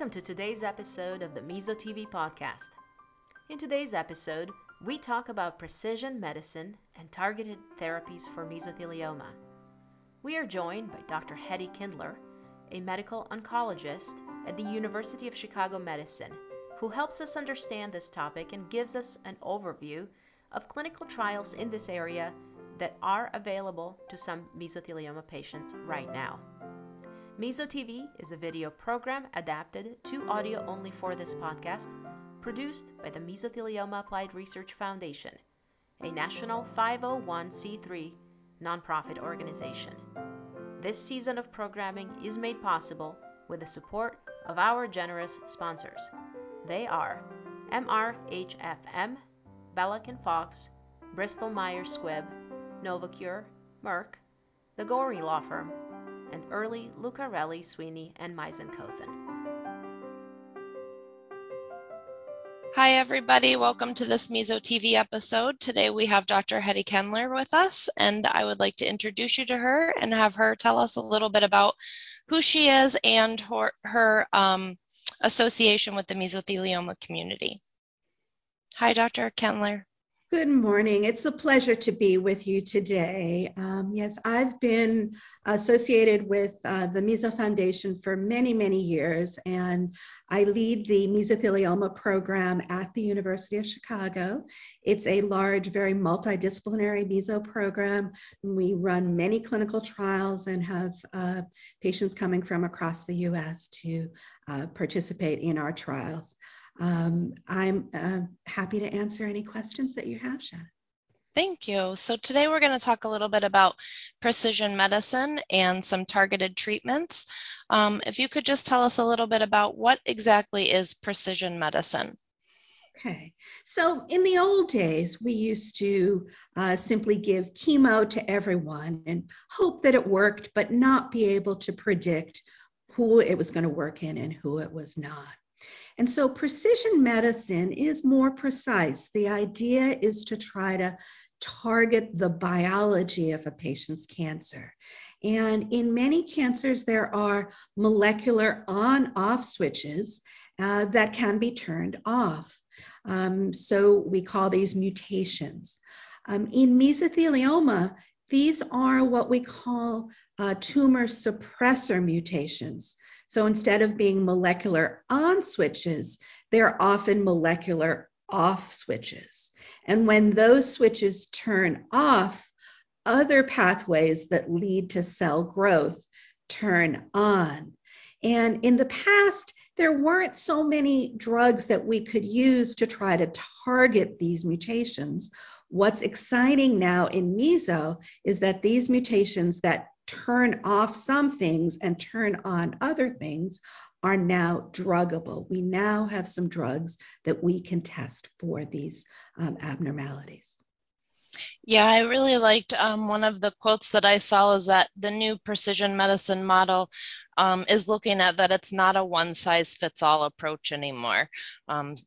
Welcome to today's episode of the MesoTV podcast. In today's episode, we talk about precision medicine and targeted therapies for mesothelioma. We are joined by Dr. Hedy Kindler, a medical oncologist at the University of Chicago Medicine, who helps us understand this topic and gives us an overview of clinical trials in this area that are available to some mesothelioma patients right now. MesoTV is a video program adapted to audio only for this podcast, produced by the Mesothelioma Applied Research Foundation, a national 501c3 nonprofit organization. This season of programming is made possible with the support of our generous sponsors. They are MRHFM, Belloc & Fox, Bristol Myers Squibb, Novocure, Merck, the Gori Law Firm, and early Lucarelli, Sweeney, and Meisenkothen. Hi, everybody. Welcome to this MesoTV episode. Today we have Dr. Hedy Kindler with us, and I would like to introduce you to her and have her tell us a little bit about who she is and her association with the mesothelioma community. Hi, Dr. Kindler. Good morning. It's a pleasure to be with you today. Yes, I've been associated with the Meso Foundation for many, many years, and I lead the mesothelioma program at the University of Chicago. It's a large, very multidisciplinary meso program. We run many clinical trials and have patients coming from across the U.S. to participate in our trials. I'm happy to answer any questions that you have, Shannon. Thank you. So today we're going to talk a little bit about precision medicine and some targeted treatments. If you could just tell us a little bit about what exactly is precision medicine. Okay. So in the old days, we used to simply give chemo to everyone and hope that it worked, but not be able to predict who it was going to work in and who it was not. And so precision medicine is more precise. The idea is to try to target the biology of a patient's cancer. And in many cancers, there are molecular on-off switches that can be turned off. So we call these mutations. In mesothelioma, these are what we call tumor suppressor mutations. So instead of being molecular on switches, they're often molecular off switches. And when those switches turn off, other pathways that lead to cell growth turn on. And in the past, there weren't so many drugs that we could use to try to target these mutations. What's exciting now in meso is that these mutations that turn off some things and turn on other things are now druggable. We now have some drugs that we can test for these abnormalities. Yeah, I really liked one of the quotes that I saw is that the new precision medicine model is looking at that it's not a one-size-fits-all approach anymore.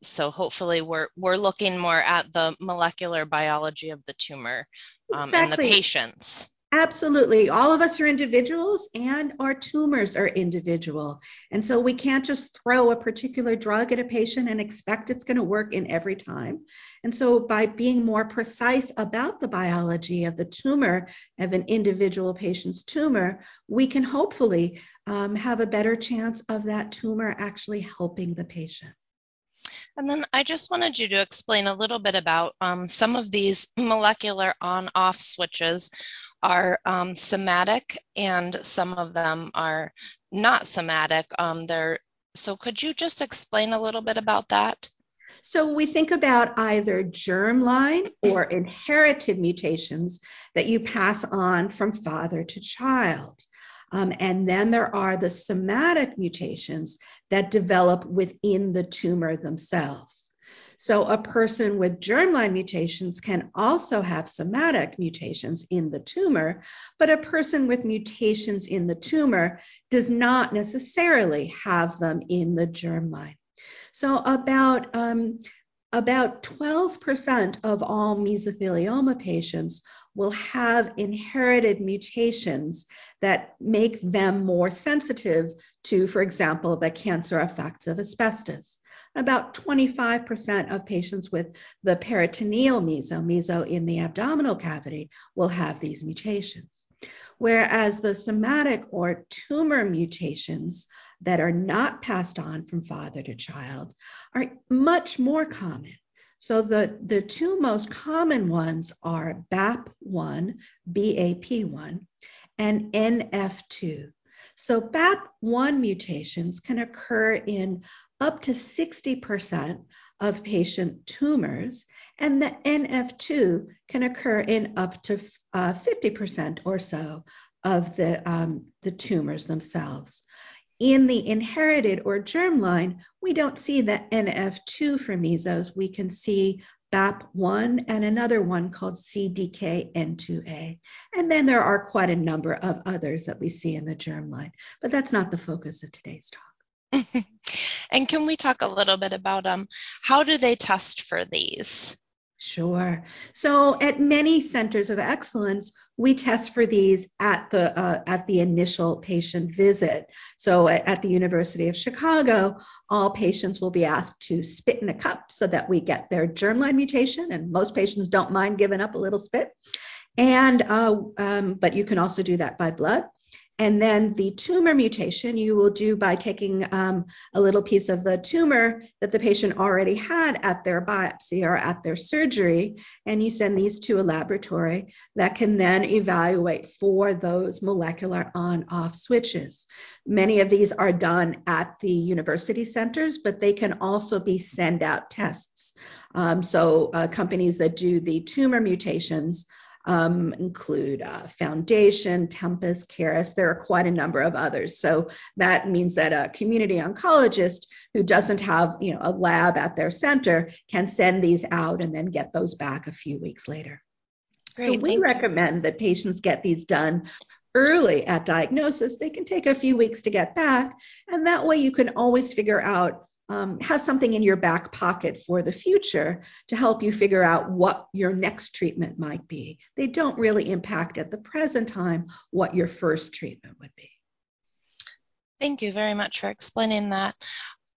So hopefully we're looking more at the molecular biology of the tumor and the patients. Absolutely. All of us are individuals and our tumors are individual. And so we can't just throw a particular drug at a patient and expect it's going to work in every time. And so by being more precise about the biology of the tumor, of an individual patient's tumor, we can hopefully have a better chance of that tumor actually helping the patient. And then I just wanted you to explain a little bit about some of these molecular on-off switches are somatic and some of them are not somatic. So could you just explain a little bit about that? So we think about either germline or inherited mutations that you pass on from father to child. And then there are the somatic mutations that develop within the tumor themselves. So a person with germline mutations can also have somatic mutations in the tumor, but a person with mutations in the tumor does not necessarily have them in the germline. So about about 12% of all mesothelioma patients will have inherited mutations that make them more sensitive to, for example, the cancer effects of asbestos. About 25% of patients with the peritoneal meso in the abdominal cavity, will have these mutations. Whereas the somatic or tumor mutations that are not passed on from father to child are much more common. So the two most common ones are BAP1, BAP1, and NF2. So BAP1 mutations can occur in up to 60% of patient tumors, and the NF2 can occur in up to 50% or so of the tumors themselves. In the inherited or germline, we don't see the NF2 for mesos. We can see BAP1 and another one called CDKN2A. And then there are quite a number of others that we see in the germline, but that's not the focus of today's talk. And can we talk a little bit about how do they test for these? Sure. So at many centers of excellence, we test for these at the initial patient visit. So at the University of Chicago, all patients will be asked to spit in a cup so that we get their germline mutation, and most patients don't mind giving up a little spit. And but you can also do that by blood. And then the tumor mutation you will do by taking a little piece of the tumor that the patient already had at their biopsy or at their surgery, and you send these to a laboratory that can then evaluate for those molecular on-off switches. Many of these are done at the university centers, but they can also be send-out tests. So companies that do the tumor mutations include Foundation, Tempest, Keras. There are quite a number of others. So that means that a community oncologist who doesn't have, a lab at their center can send these out and then get those back a few weeks later. Great, so we recommend that patients get these done early at diagnosis. They can take a few weeks to get back, and that way you can always figure out have something in your back pocket for the future to help you figure out what your next treatment might be. They don't really impact at the present time what your first treatment would be. Thank you very much for explaining that.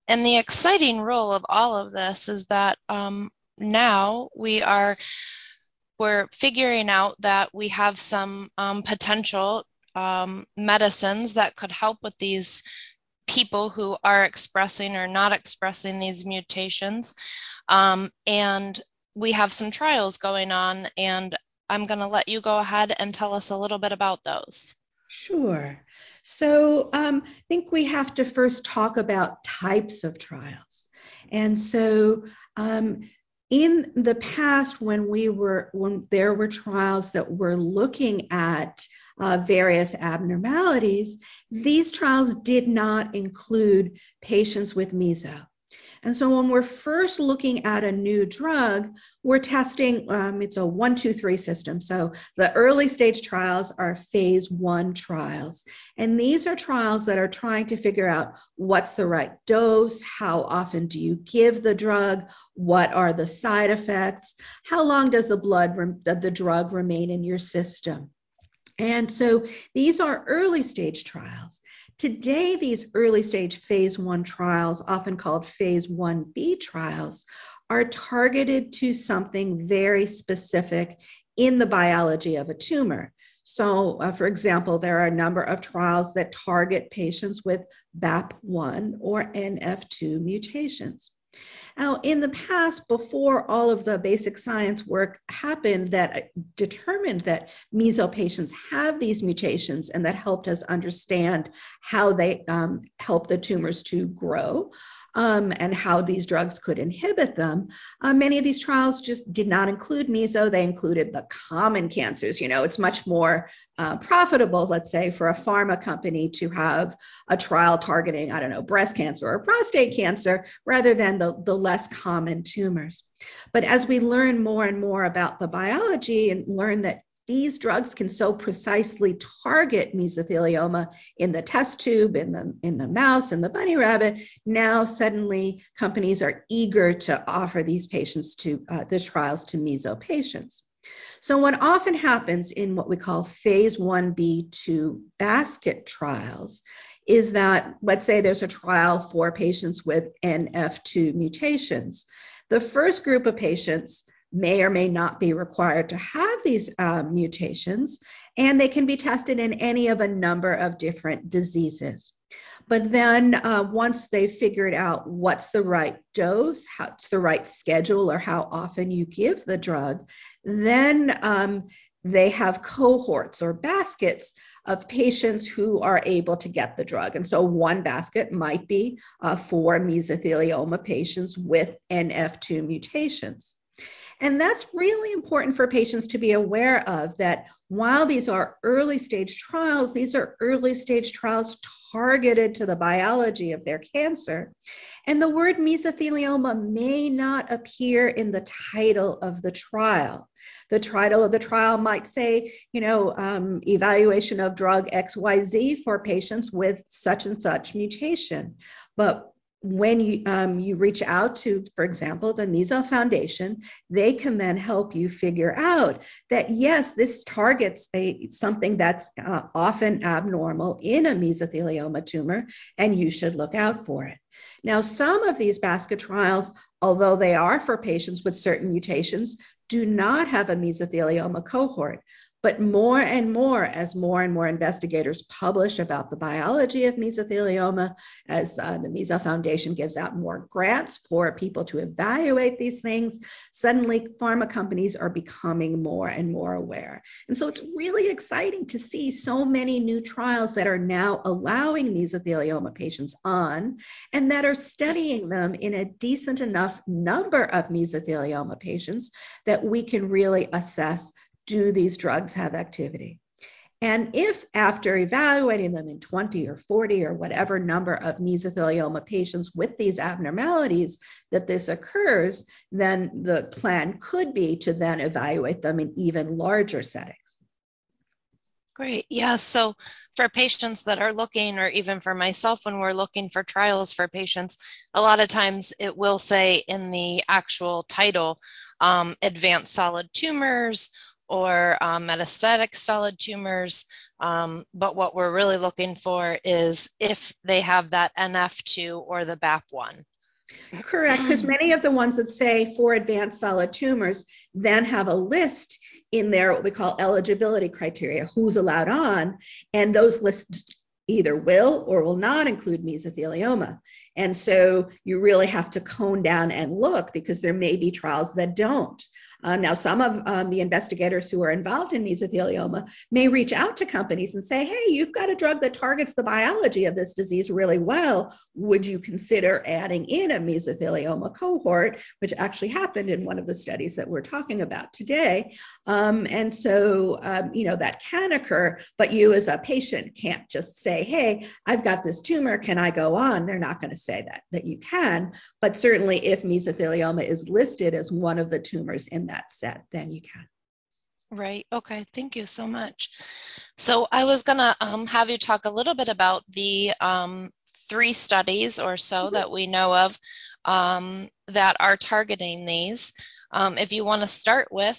And the exciting role of all of this is that now we're figuring out that we have some potential medicines that could help with these people who are expressing or not expressing these mutations. And we have some trials going on, and I'm going to let you go ahead and tell us a little bit about those. Sure. So I think we have to first talk about types of trials. And so in the past, when there were trials that were looking at various abnormalities, these trials did not include patients with meso. And so when we're first looking at a new drug, we're testing, it's a 1-2-3 system. So the early stage trials are phase 1 trials. And these are trials that are trying to figure out what's the right dose, how often do you give the drug, what are the side effects, how long does the drug remain in your system. And so these are early stage trials. Today, these early stage phase 1 trials, often called phase 1B trials, are targeted to something very specific in the biology of a tumor. So for example, there are a number of trials that target patients with BAP1 or NF2 mutations. Now, in the past, before all of the basic science work happened that determined that meso patients have these mutations and that helped us understand how they help the tumors to grow and how these drugs could inhibit them, many of these trials just did not include meso. They included the common cancers. It's much more profitable, let's say, for a pharma company to have a trial targeting, I don't know, breast cancer or prostate cancer rather than the less common tumors. But as we learn more and more about the biology and learn that These drugs can so precisely target mesothelioma in the test tube, in the mouse, in the bunny rabbit. Now suddenly companies are eager to offer these patients to the trials to meso patients. So what often happens in what we call phase 1b2 basket trials is that, let's say there's a trial for patients with NF2 mutations. The first group of patients may or may not be required to have these mutations, and they can be tested in any of a number of different diseases. But then once they've figured out what's the right dose, what's the right schedule, or how often you give the drug, then they have cohorts or baskets of patients who are able to get the drug. And so one basket might be for mesothelioma patients with NF2 mutations. And that's really important for patients to be aware of, that while these are early stage trials, these are early stage trials targeted to the biology of their cancer. And the word mesothelioma may not appear in the title of the trial. The title of the trial might say, you know, evaluation of drug XYZ for patients with such and such mutation. But when you reach out to, for example, the Meso Foundation, they can then help you figure out that, yes, this targets something that's often abnormal in a mesothelioma tumor, and you should look out for it. Now, some of these basket trials, although they are for patients with certain mutations, do not have a mesothelioma cohort. But more and more, as more and more investigators publish about the biology of mesothelioma, as the Meso Foundation gives out more grants for people to evaluate these things, suddenly pharma companies are becoming more and more aware. And so it's really exciting to see so many new trials that are now allowing mesothelioma patients on, and that are studying them in a decent enough number of mesothelioma patients that we can really assess, do these drugs have activity? And if after evaluating them in 20 or 40 or whatever number of mesothelioma patients with these abnormalities that this occurs, then the plan could be to then evaluate them in even larger settings. Great. Yeah. So for patients that are looking, or even for myself when we're looking for trials for patients, a lot of times it will say in the actual title, advanced solid tumors, or metastatic solid tumors, but what we're really looking for is if they have that NF2 or the BAP1. Correct, because many of the ones that say for advanced solid tumors then have a list in there, what we call eligibility criteria, who's allowed on, and those lists either will or will not include mesothelioma. And so you really have to cone down and look, because there may be trials that don't. Now, some of the investigators who are involved in mesothelioma may reach out to companies and say, hey, you've got a drug that targets the biology of this disease really well. Would you consider adding in a mesothelioma cohort, which actually happened in one of the studies that we're talking about today? And so, you know, that can occur, but you as a patient can't just say, hey, I've got this tumor, can I go on? They're not going to say that you can, but certainly if mesothelioma is listed as one of the tumors in that set, then you can. Right. Okay. Thank you so much. So I was going to have you talk a little bit about the three studies or so that we know of that are targeting these. If you want to start with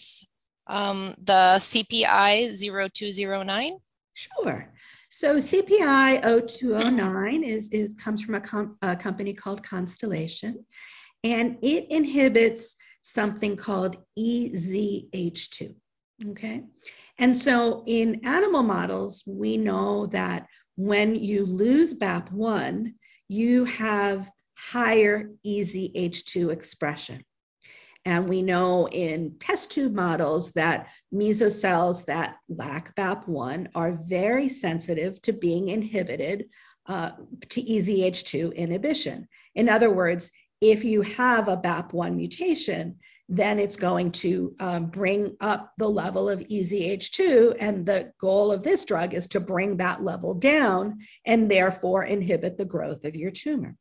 the CPI-0209. Sure. So CPI-0209 comes from a company called Constellation, and it inhibits something called EZH2, okay? And so in animal models, we know that when you lose BAP1, you have higher EZH2 expression. And we know in test tube models that mesocells that lack BAP1 are very sensitive to being inhibited to EZH2 inhibition. In other words, if you have a BAP1 mutation, then it's going to bring up the level of EZH2, and the goal of this drug is to bring that level down and therefore inhibit the growth of your tumor.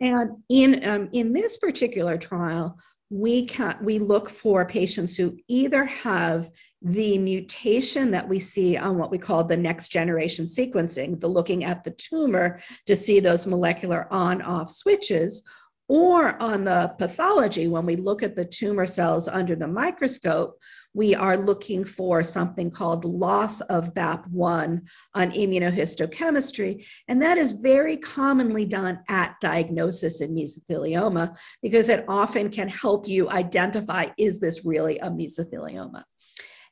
And in this particular trial, we look for patients who either have the mutation that we see on what we call the next generation sequencing, the looking at the tumor to see those molecular on-off switches, or on the pathology, when we look at the tumor cells under the microscope, we are looking for something called loss of BAP1 on immunohistochemistry. And that is very commonly done at diagnosis in mesothelioma, because it often can help you identify, is this really a mesothelioma?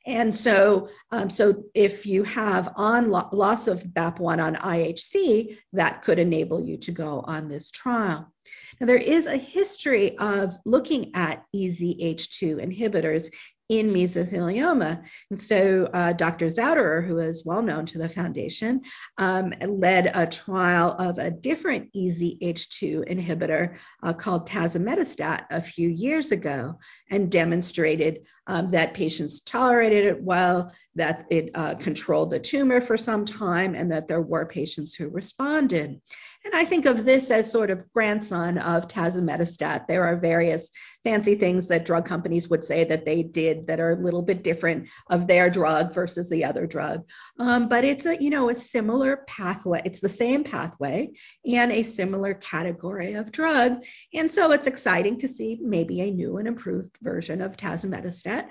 And so, so if you have on loss of BAP1 on IHC, that could enable you to go on this trial. Now, there is a history of looking at EZH2 inhibitors in mesothelioma. And so Dr. Zauderer, who is well known to the Foundation, led a trial of a different EZH2 inhibitor called Tazemetostat a few years ago, and demonstrated that patients tolerated it well, that it controlled the tumor for some time, and that there were patients who responded. And I think of this as sort of grandson of Tazemetostat. There are various fancy things that drug companies would say that they did that are a little bit different of their drug versus the other drug. But it's a, you know, a similar pathway. It's the same pathway and a similar category of drug. And so it's exciting to see maybe a new and improved version of Tazemetostat,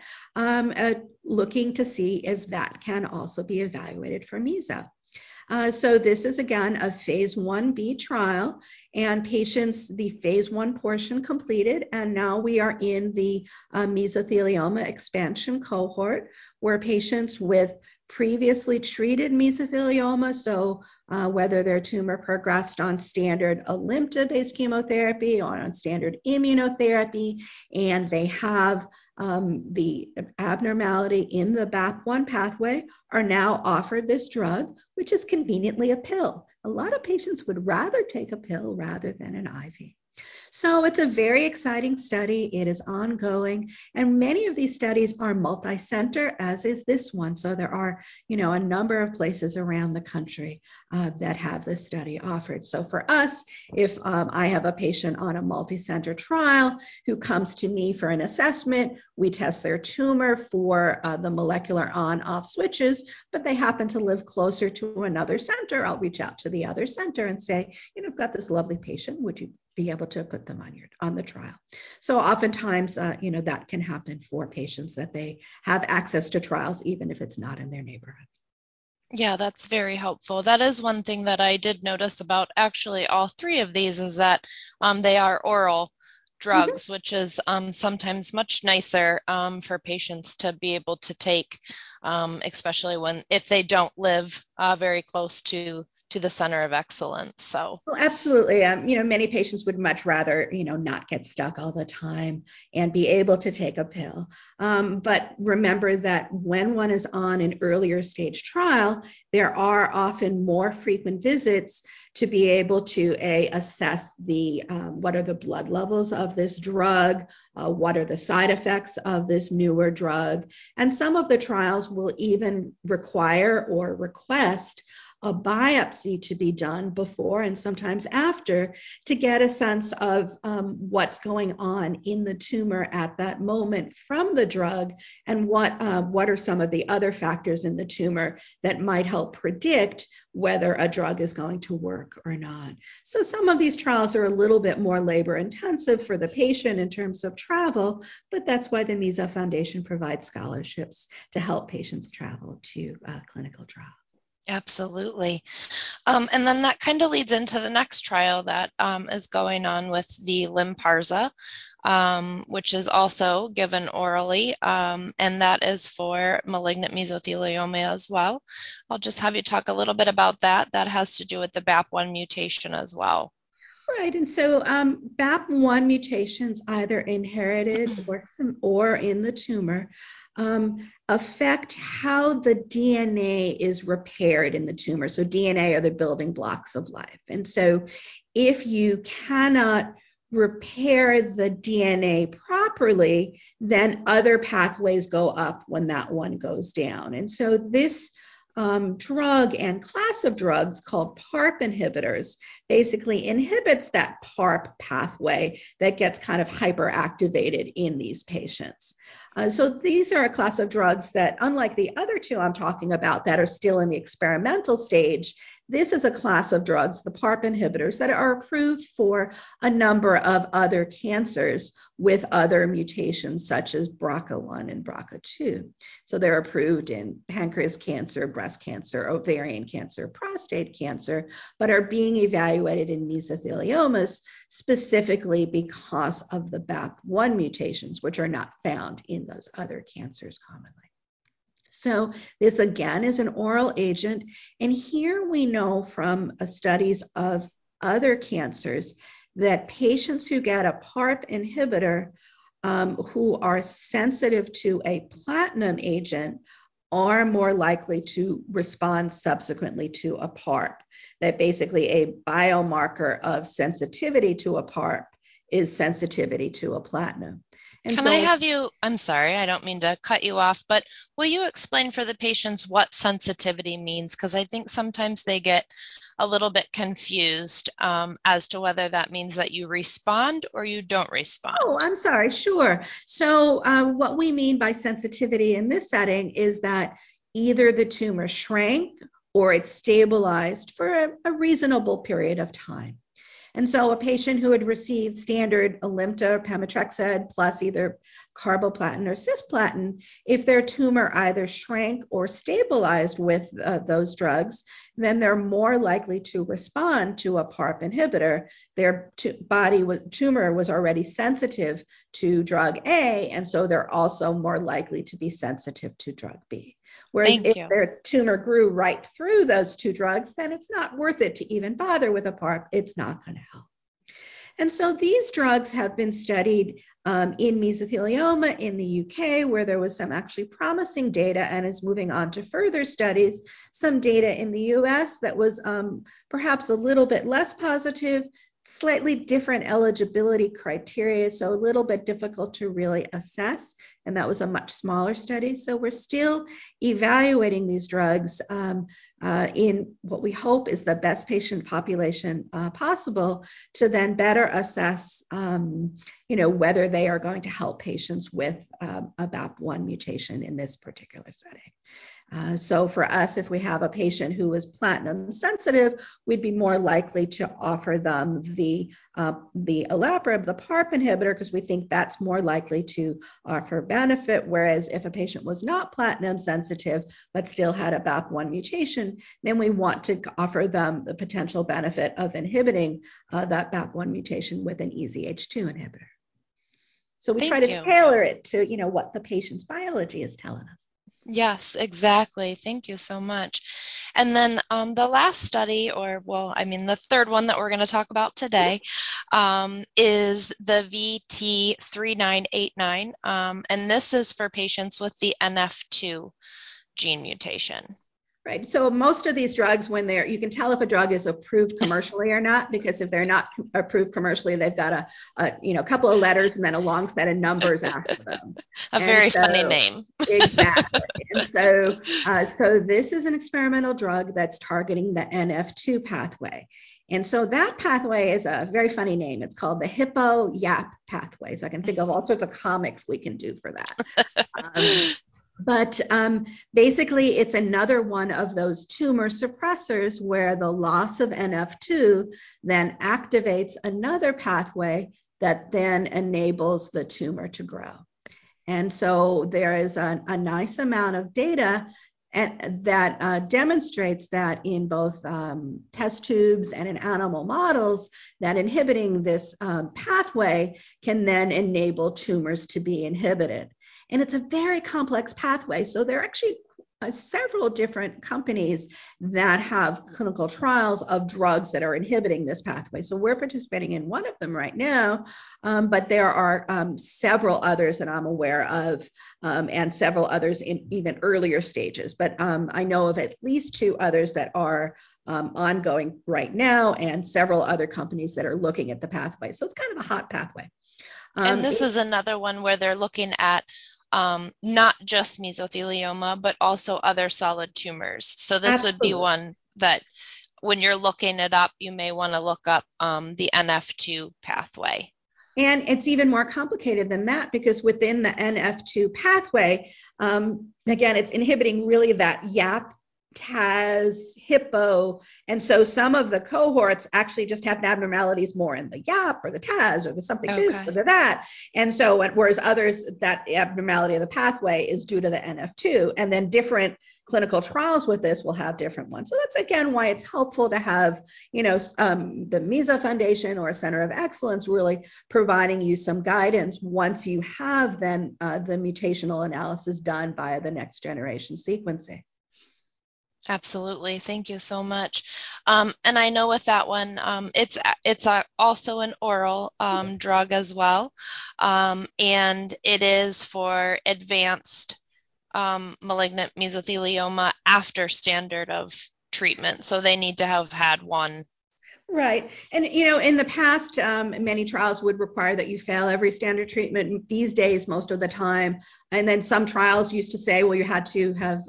looking to see if that can also be evaluated for meso. So this is, again, a phase 1B trial, and patients, the phase 1 portion completed, and now we are in the mesothelioma expansion cohort, where patients with previously treated mesothelioma, so whether their tumor progressed on standard Alimta-based chemotherapy or on standard immunotherapy, and they have the abnormality in the BAP1 pathway, are now offered this drug, which is conveniently a pill. A lot of patients would rather take a pill rather than an IV. So it's a very exciting study. It is ongoing, and many of these studies are multi-center, as is this one. So there are, you know, a number of places around the country that have this study offered. So for us, if I have a patient on a multi-center trial who comes to me for an assessment, we test their tumor for the molecular on-off switches, but they happen to live closer to another center, I'll reach out to the other center and say, you know, I've got this lovely patient, would you be able to put them on the trial? So oftentimes, you know, that can happen for patients, that they have access to trials, even if it's not in their neighborhood. Yeah, that's very helpful. That is one thing that I did notice about actually all three of these, is that they are oral drugs, mm-hmm. which is sometimes much nicer for patients to be able to take, especially if they don't live very close to the center of excellence. So, well, absolutely. You know, many patients would much rather, you know, not get stuck all the time and be able to take a pill. But remember that when one is on an earlier stage trial, there are often more frequent visits to be able to assess the what are the blood levels of this drug, what are the side effects of this newer drug. And some of the trials will even require or request a biopsy to be done before and sometimes after, to get a sense of what's going on in the tumor at that moment from the drug, and what are some of the other factors in the tumor that might help predict whether a drug is going to work or not. So some of these trials are a little bit more labor intensive for the patient in terms of travel, but that's why the Meso Foundation provides scholarships to help patients travel to clinical trials. Absolutely. And then that kind of leads into the next trial that is going on with the Limparza, which is also given orally, and that is for malignant mesothelioma as well. I'll just have you talk a little bit about that. That has to do with the BAP1 mutation as well. Right, and so BAP1 mutations, either inherited or in the tumor, affect how the DNA is repaired in the tumor. So DNA are the building blocks of life. And so if you cannot repair the DNA properly, then other pathways go up when that one goes down. And so this drug and class of drugs called PARP inhibitors basically inhibits that PARP pathway that gets kind of hyperactivated in these patients. So these are a class of drugs that, unlike the other two I'm talking about that are still in the experimental stage, this is a class of drugs, the PARP inhibitors, that are approved for a number of other cancers with other mutations such as BRCA1 and BRCA2. So they're approved in pancreas cancer, breast cancer, ovarian cancer, prostate cancer, but are being evaluated in mesotheliomas specifically because of the BAP1 mutations, which are not found in those other cancers commonly. So this again is an oral agent, and here we know from studies of other cancers that patients who get a PARP inhibitor who are sensitive to a platinum agent are more likely to respond subsequently to a PARP, that basically a biomarker of sensitivity to a PARP is sensitivity to a platinum. And Can I have you, I'm sorry, I don't mean to cut you off, but will you explain for the patients what sensitivity means? Because I think sometimes they get a little bit confused as to whether that means that you respond or you don't respond. Oh, I'm sorry, sure. So what we mean by sensitivity in this setting is that either the tumor shrank or it stabilized for a reasonable period of time. And so a patient who had received standard Alimta or Pemetrexed plus either carboplatin or cisplatin, if their tumor either shrank or stabilized with those drugs, then they're more likely to respond to a PARP inhibitor. Their tumor was already sensitive to drug A, and so they're also more likely to be sensitive to drug B. Whereas if their tumor grew right through those two drugs, then it's not worth it to even bother with a PARP. It's not going to help. And so these drugs have been studied in mesothelioma in the UK, where there was some actually promising data and is moving on to further studies, some data in the US that was perhaps a little bit less positive, slightly different eligibility criteria, so a little bit difficult to really assess, and that was a much smaller study. So we're still evaluating these drugs in what we hope is the best patient population possible to then better assess whether they are going to help patients with a BAP1 mutation in this particular setting. So for us, if we have a patient who is platinum sensitive, we'd be more likely to offer them the Olaparib, the PARP inhibitor, because we think that's more likely to offer benefit. Whereas if a patient was not platinum sensitive, but still had a BAP1 mutation, then we want to offer them the potential benefit of inhibiting that BAP1 mutation with an EZH2 inhibitor. So we try to tailor it to, what the patient's biology is telling us. Yes, exactly. Thank you so much. And then the last study, the third one that we're going to talk about today is the VT3989. And this is for patients with the NF2 gene mutation. Right. So most of these drugs, you can tell if a drug is approved commercially or not, because if they're not approved commercially, they've got a couple of letters and then a long set of numbers after them. Funny name. Exactly. And so this is an experimental drug that's targeting the NF2 pathway. And so that pathway is a very funny name. It's called the Hippo-YAP pathway. So I can think of all sorts of comics we can do for that. But basically, it's another one of those tumor suppressors where the loss of NF2 then activates another pathway that then enables the tumor to grow. And so there is a nice amount of data that demonstrates that in both test tubes and in animal models, that inhibiting this pathway can then enable tumors to be inhibited. And it's a very complex pathway. So there are actually several different companies that have clinical trials of drugs that are inhibiting this pathway. So we're participating in one of them right now, but there are several others that I'm aware of and several others in even earlier stages. But I know of at least two others that are ongoing right now and several other companies that are looking at the pathway. So it's kind of a hot pathway. And this is another one where they're looking at not just mesothelioma, but also other solid tumors. So this Absolutely. Would be one that when you're looking it up, you may want to look up the NF2 pathway. And it's even more complicated than that, because within the NF2 pathway, again, it's inhibiting really that YAP, TAZ, Hippo, and so some of the cohorts actually just have abnormalities more in the YAP or the TAZ or the something okay. this or that, and so whereas others, that abnormality of the pathway is due to the NF2, and then different clinical trials with this will have different ones. So that's again why it's helpful to have, you know, the Meso Foundation or Center of Excellence really providing you some guidance once you have then the mutational analysis done by the next generation sequencing. Absolutely. Thank you so much. And I know with that one, it's also an oral drug as well. And it is for advanced malignant mesothelioma after standard of treatment. So they need to have had one. Right. And, you know, in the past, many trials would require that you fail every standard treatment these days, most of the time. And then some trials used to say, well, you had to have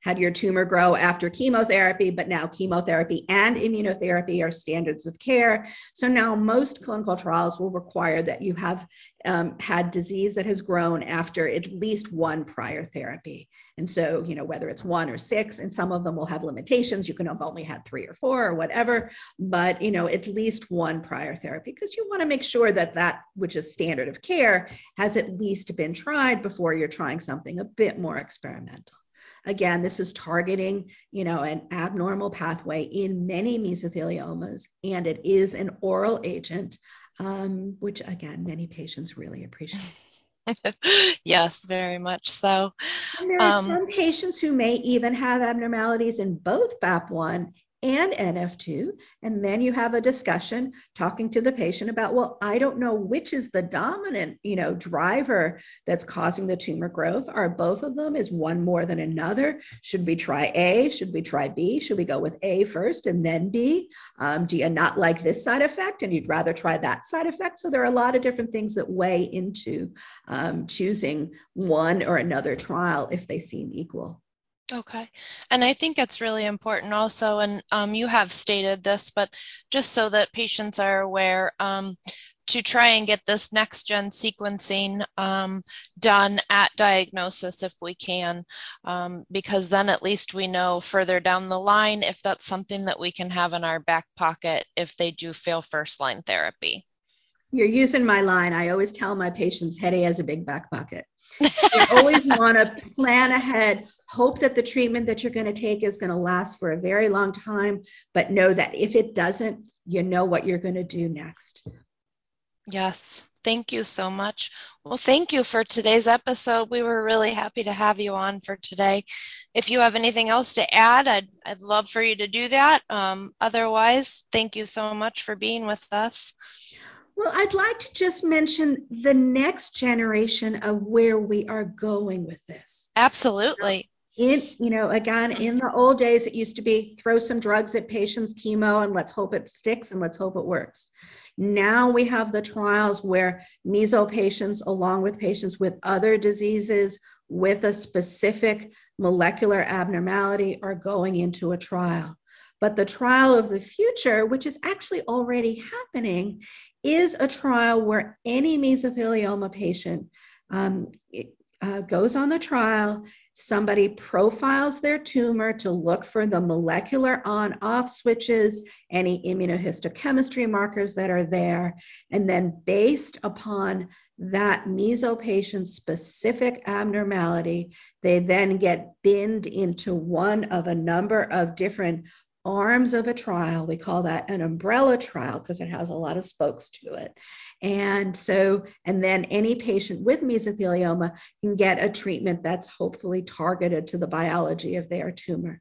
had your tumor grow after chemotherapy, but now chemotherapy and immunotherapy are standards of care. So now most clinical trials will require that you have had disease that has grown after at least one prior therapy. And so, you know, whether it's 1 or 6, and some of them will have limitations. You can have only had 3 or 4 or whatever, but, you know, at least one prior therapy, because you want to make sure that that which is standard of care has at least been tried before you're trying something a bit more experimental. Again, this is targeting, you know, an abnormal pathway in many mesotheliomas, and it is an oral agent, which again, many patients really appreciate. Yes, very much so. And there are some patients who may even have abnormalities in both BAP1 and NF2, and then you have a discussion talking to the patient about, well, I don't know which is the dominant, you know, driver that's causing the tumor growth. Are both of them? Is one more than another? Should we try A? Should we try B? Should we go with A first and then B? Do you not like this side effect and you'd rather try that side effect? So there are a lot of different things that weigh into choosing one or another trial if they seem equal. Okay. And I think it's really important also, and you have stated this, but just so that patients are aware, to try and get this next-gen sequencing done at diagnosis if we can, because then at least we know further down the line if that's something that we can have in our back pocket if they do fail first-line therapy. You're using my line. I always tell my patients, Hedy has a big back pocket. You always want to plan ahead, hope that the treatment that you're going to take is going to last for a very long time, but know that if it doesn't, you know what you're going to do next. Yes. Thank you so much. Well, thank you for today's episode. We were really happy to have you on for today. If you have anything else to add, I'd love for you to do that. Otherwise, thank you so much for being with us. Well, I'd like to just mention the next generation of where we are going with this. Absolutely. Again, in the old days, it used to be throw some drugs at patients, chemo, and let's hope it sticks and let's hope it works. Now we have the trials where meso patients, along with patients with other diseases with a specific molecular abnormality, are going into a trial. But the trial of the future, which is actually already happening, is a trial where any mesothelioma patient goes on the trial, somebody profiles their tumor to look for the molecular on-off switches, any immunohistochemistry markers that are there, and then based upon that meso patient's specific abnormality, they then get binned into one of a number of different arms of a trial. We call that an umbrella trial because it has a lot of spokes to it. And then any patient with mesothelioma can get a treatment that's hopefully targeted to the biology of their tumor.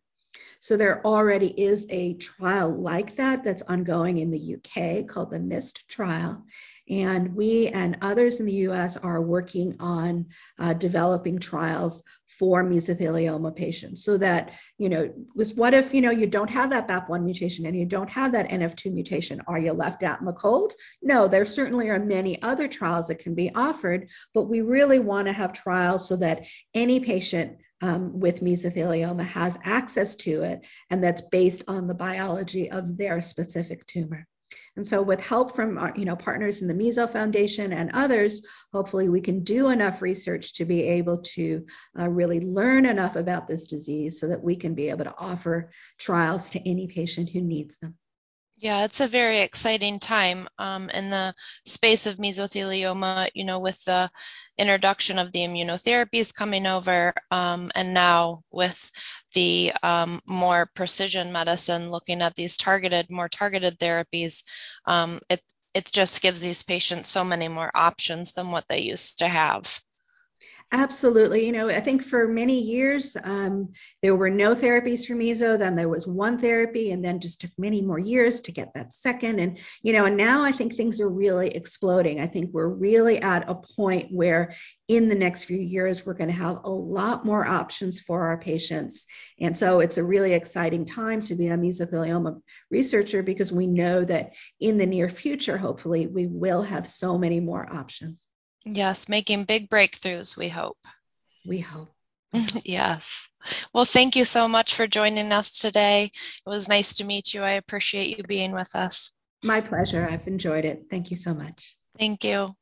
So there already is a trial like that that's ongoing in the UK called the MIST trial. And we and others in the US are working on developing trials for mesothelioma patients so that, you know, was what if, you know, you don't have that BAP1 mutation and you don't have that NF2 mutation, are you left out in the cold? No, there certainly are many other trials that can be offered, but we really want to have trials so that any patient with mesothelioma has access to it, and that's based on the biology of their specific tumor. And so with help from our, you know, partners in the Meso Foundation and others, hopefully we can do enough research to be able to really learn enough about this disease so that we can be able to offer trials to any patient who needs them. Yeah, it's a very exciting time in the space of mesothelioma, you know, with the introduction of the immunotherapies coming over, and now with the more precision medicine looking at these targeted, more targeted therapies, it just gives these patients so many more options than what they used to have. Absolutely. You know, I think for many years, there were no therapies for meso, then there was one therapy, and then just took many more years to get that second. And, you know, and now I think things are really exploding. I think we're really at a point where in the next few years, we're going to have a lot more options for our patients. And so it's a really exciting time to be a mesothelioma researcher, because we know that in the near future, hopefully, we will have so many more options. Yes, making big breakthroughs, we hope. We hope. Yes. Well, thank you so much for joining us today. It was nice to meet you. I appreciate you being with us. My pleasure. I've enjoyed it. Thank you so much. Thank you.